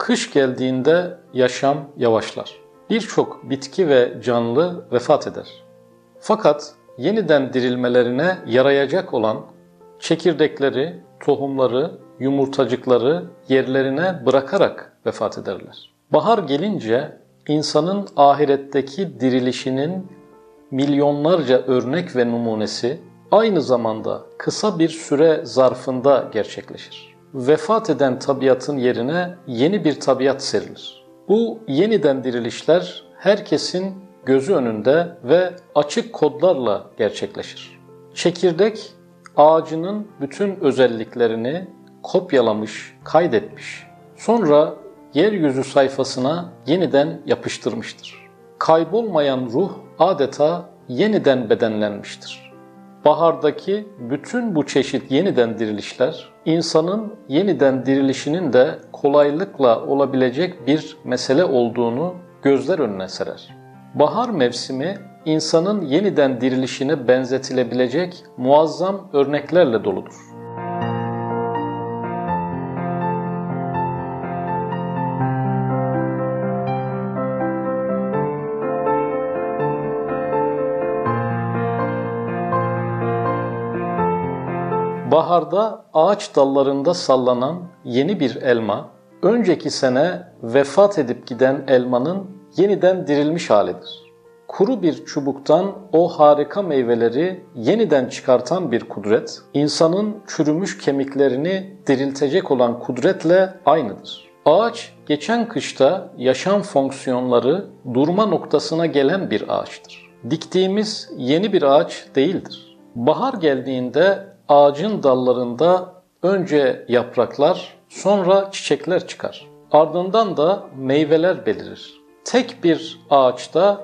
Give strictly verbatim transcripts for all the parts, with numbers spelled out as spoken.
kış geldiğinde yaşam yavaşlar. Birçok bitki ve canlı vefat eder. Fakat yeniden dirilmelerine yarayacak olan çekirdekleri, tohumları, yumurtacıkları yerlerine bırakarak vefat ederler. Bahar gelince insanın ahiretteki dirilişinin milyonlarca örnek ve numunesi aynı zamanda kısa bir süre zarfında gerçekleşir. Vefat eden tabiatın yerine yeni bir tabiat serilir. Bu yeniden dirilişler herkesin gözü önünde ve açık kodlarla gerçekleşir. Çekirdek ağacının bütün özelliklerini kopyalamış, kaydetmiş. Sonra yeryüzü sayfasına yeniden yapıştırmıştır. Kaybolmayan ruh adeta yeniden bedenlenmiştir. Bahardaki bütün bu çeşit yeniden dirilişler, insanın yeniden dirilişinin de kolaylıkla olabilecek bir mesele olduğunu gözler önüne serer. Bahar mevsimi, insanın yeniden dirilişine benzetilebilecek muazzam örneklerle doludur. Baharda ağaç dallarında sallanan yeni bir elma, önceki sene vefat edip giden elmanın yeniden dirilmiş halidir. Kuru bir çubuktan o harika meyveleri yeniden çıkartan bir kudret, insanın çürümüş kemiklerini diriltecek olan kudretle aynıdır. Ağaç, geçen kışta yaşam fonksiyonları durma noktasına gelen bir ağaçtır. Diktiğimiz yeni bir ağaç değildir. Bahar geldiğinde ağacın dallarında önce yapraklar, sonra çiçekler çıkar. Ardından da meyveler belirir. Tek bir ağaçta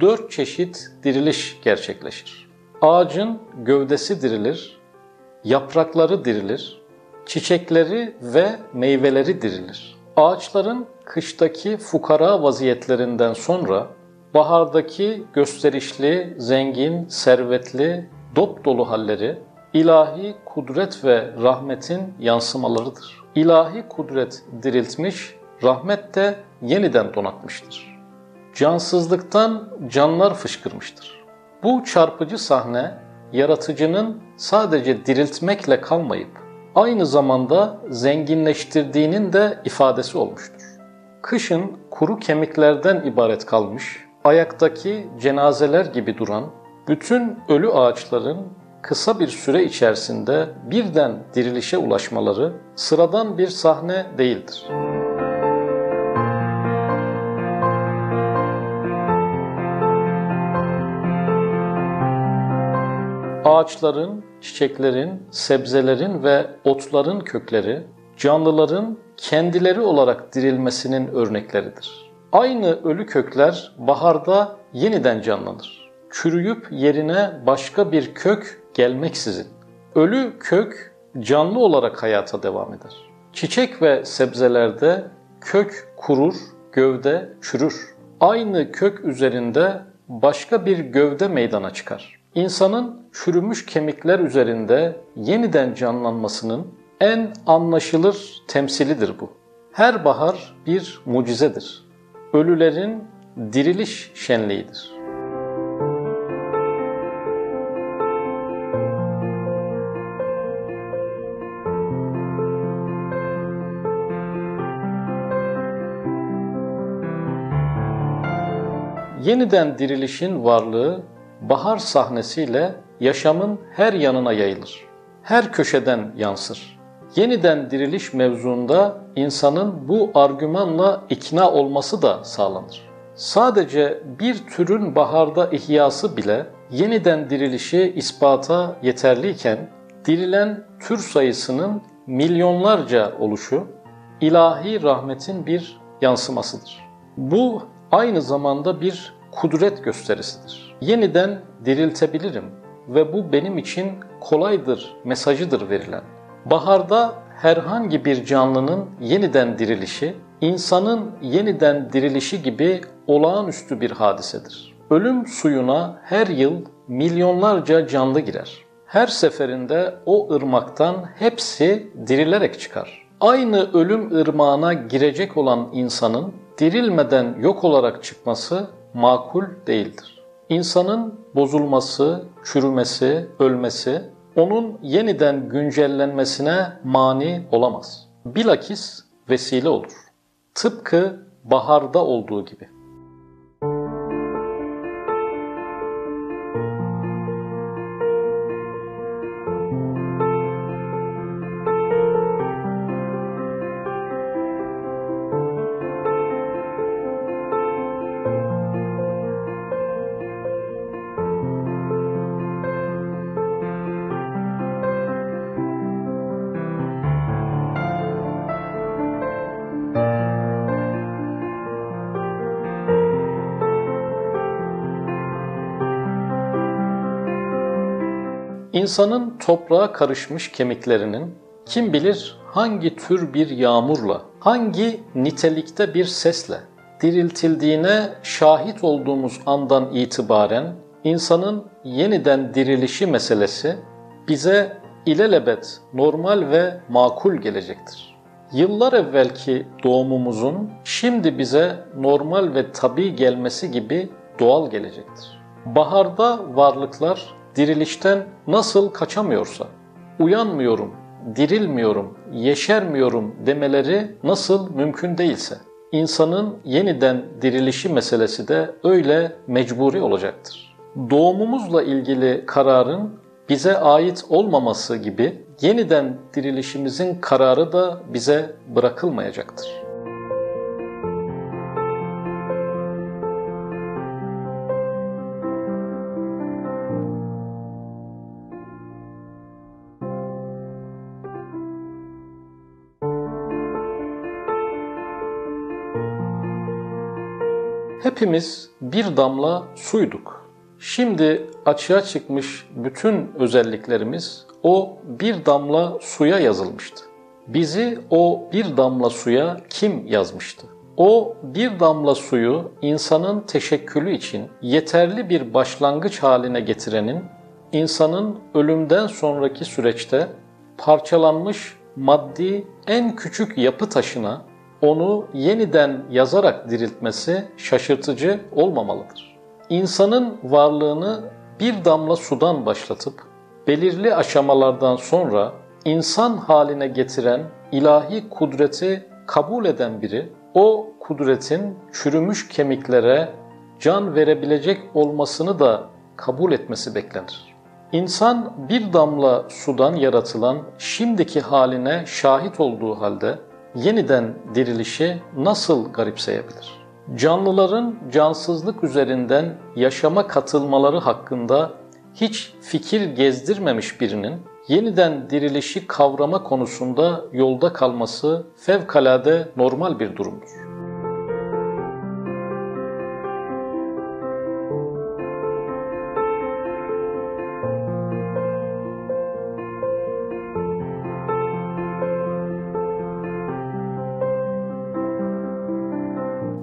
dört çeşit diriliş gerçekleşir. Ağacın gövdesi dirilir, yaprakları dirilir, çiçekleri ve meyveleri dirilir. Ağaçların kıştaki fukara vaziyetlerinden sonra bahardaki gösterişli, zengin, servetli, dopdolu halleri ilahi kudret ve rahmetin yansımalarıdır. İlahi kudret diriltmiş, rahmet de yeniden donatmıştır. Cansızlıktan canlar fışkırmıştır. Bu çarpıcı sahne, yaratıcının sadece diriltmekle kalmayıp, aynı zamanda zenginleştirdiğinin de ifadesi olmuştur. Kışın kuru kemiklerden ibaret kalmış, ayaktaki cenazeler gibi duran, bütün ölü ağaçların kısa bir süre içerisinde birden dirilişe ulaşmaları sıradan bir sahne değildir. Ağaçların, çiçeklerin, sebzelerin ve otların kökleri, canlıların kendileri olarak dirilmesinin örnekleridir. Aynı ölü kökler baharda yeniden canlanır. Çürüyüp yerine başka bir kök gelmeksizin. Ölü kök canlı olarak hayata devam eder. Çiçek ve sebzelerde kök kurur, gövde çürür. Aynı kök üzerinde başka bir gövde meydana çıkar. İnsanın çürümüş kemikler üzerinde yeniden canlanmasının en anlaşılır temsilidir bu. Her bahar bir mucizedir. Ölülerin diriliş şenliğidir. Yeniden dirilişin varlığı bahar sahnesiyle yaşamın her yanına yayılır. Her köşeden yansır. Yeniden diriliş mevzuunda insanın bu argümanla ikna olması da sağlanır. Sadece bir türün baharda ihyası bile yeniden dirilişi ispata yeterliyken, dirilen tür sayısının milyonlarca oluşu ilahi rahmetin bir yansımasıdır. Bu aynı zamanda bir kudret gösterisidir. Yeniden diriltebilirim ve bu benim için kolaydır mesajıdır verilen. Baharda herhangi bir canlının yeniden dirilişi, insanın yeniden dirilişi gibi olağanüstü bir hadisedir. Ölüm suyuna her yıl milyonlarca canlı girer. Her seferinde o ırmaktan hepsi dirilerek çıkar. aynı ölüm ırmağına girecek olan insanın dirilmeden yok olarak çıkması makul değildir. İnsanın bozulması, çürümesi, ölmesi, onun yeniden güncellenmesine mani olamaz. Bilakis vesile olur. Tıpkı baharda olduğu gibi. İnsanın toprağa karışmış kemiklerinin kim bilir hangi tür bir yağmurla, hangi nitelikte bir sesle diriltildiğine şahit olduğumuz andan itibaren insanın yeniden dirilişi meselesi bize ilelebet normal ve makul gelecektir. Yıllar evvelki doğumumuzun şimdi bize normal ve tabii gelmesi gibi doğal gelecektir. Baharda varlıklar dirilişten nasıl kaçamıyorsa, uyanmıyorum, dirilmiyorum, yeşermiyorum demeleri nasıl mümkün değilse, insanın yeniden dirilişi meselesi de öyle mecburi olacaktır. Doğumumuzla ilgili kararın bize ait olmaması gibi yeniden dirilişimizin kararı da bize bırakılmayacaktır. Hepimiz bir damla suyduk. Şimdi açığa çıkmış bütün özelliklerimiz o bir damla suya yazılmıştı. Bizi o bir damla suya kim yazmıştı? O bir damla suyu insanın teşekkülü için yeterli bir başlangıç haline getirenin, insanın ölümden sonraki süreçte parçalanmış maddi en küçük yapı taşına onu yeniden yazarak diriltmesi şaşırtıcı olmamalıdır. İnsanın varlığını bir damla sudan başlatıp belirli aşamalardan sonra insan haline getiren ilahi kudreti kabul eden biri, o kudretin çürümüş kemiklere can verebilecek olmasını da kabul etmesi beklenir. İnsan bir damla sudan yaratılan şimdiki haline şahit olduğu halde yeniden dirilişi nasıl garipseyebilir? Canlıların cansızlık üzerinden yaşama katılmaları hakkında hiç fikir gezdirmemiş birinin yeniden dirilişi kavrama konusunda yolda kalması fevkalade normal bir durumdur.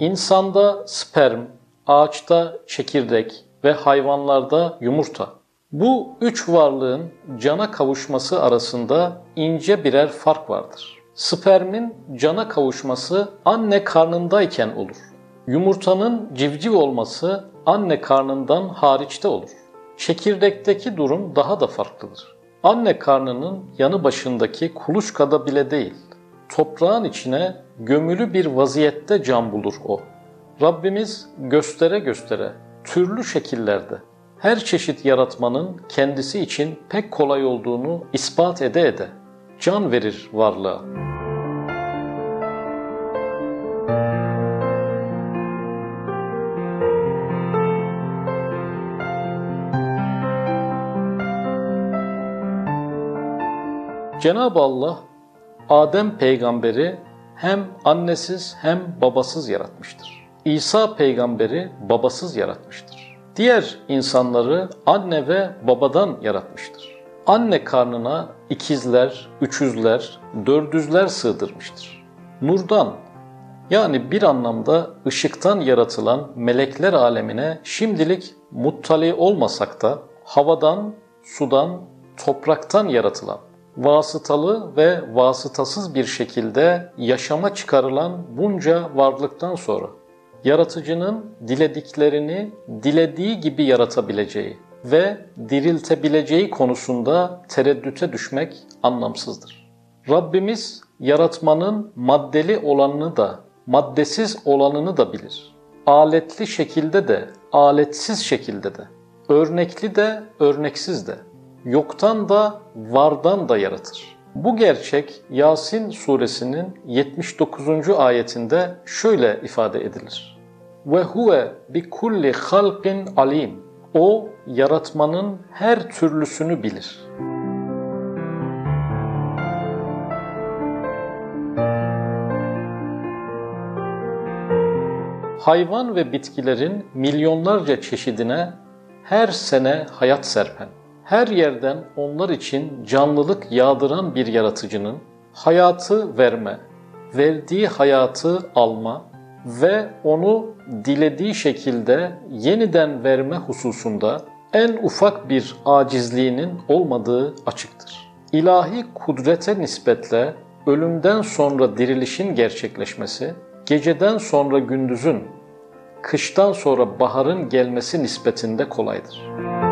İnsanda sperm, ağaçta çekirdek ve hayvanlarda yumurta. Bu üç varlığın cana kavuşması arasında ince birer fark vardır. Spermin cana kavuşması anne karnındayken olur. Yumurtanın civciv olması anne karnından hariçte olur. Çekirdekteki durum daha da farklıdır. Anne karnının yanı başındaki kuluçkada bile değil, toprağın içine gömülü bir vaziyette can bulur o. Rabbimiz göstere göstere, türlü şekillerde, her çeşit yaratmanın kendisi için pek kolay olduğunu ispat ede ede can verir varlığa. Cenab-ı Allah, Adem peygamberi hem annesiz hem babasız yaratmıştır. İsa peygamberi babasız yaratmıştır. Diğer insanları anne ve babadan yaratmıştır. Anne karnına ikizler, üçüzler, dördüzler sığdırmıştır. Nurdan, yani bir anlamda ışıktan yaratılan melekler alemine şimdilik muttali olmasak da havadan, sudan, topraktan yaratılan vasıtalı ve vasıtasız bir şekilde yaşama çıkarılan bunca varlıktan sonra yaratıcının dilediklerini dilediği gibi yaratabileceği ve diriltebileceği konusunda tereddüte düşmek anlamsızdır. Rabbimiz yaratmanın maddeli olanını da, maddesiz olanını da bilir. Aletli şekilde de, aletsiz şekilde de, örnekli de, örneksiz de, yoktan da, vardan da yaratır. Bu gerçek Yasin suresinin yetmiş dokuzuncu ayetinde şöyle ifade edilir. Ve huve bi kulli halqin alim. O yaratmanın her türlüsünü bilir. Hayvan ve bitkilerin milyonlarca çeşidine her sene hayat serpen, her yerden onlar için canlılık yağdıran bir yaratıcının hayatı verme, verdiği hayatı alma ve onu dilediği şekilde yeniden verme hususunda en ufak bir acizliğinin olmadığı açıktır. İlahi kudrete nispetle ölümden sonra dirilişin gerçekleşmesi, geceden sonra gündüzün, kıştan sonra baharın gelmesi nispetinde kolaydır.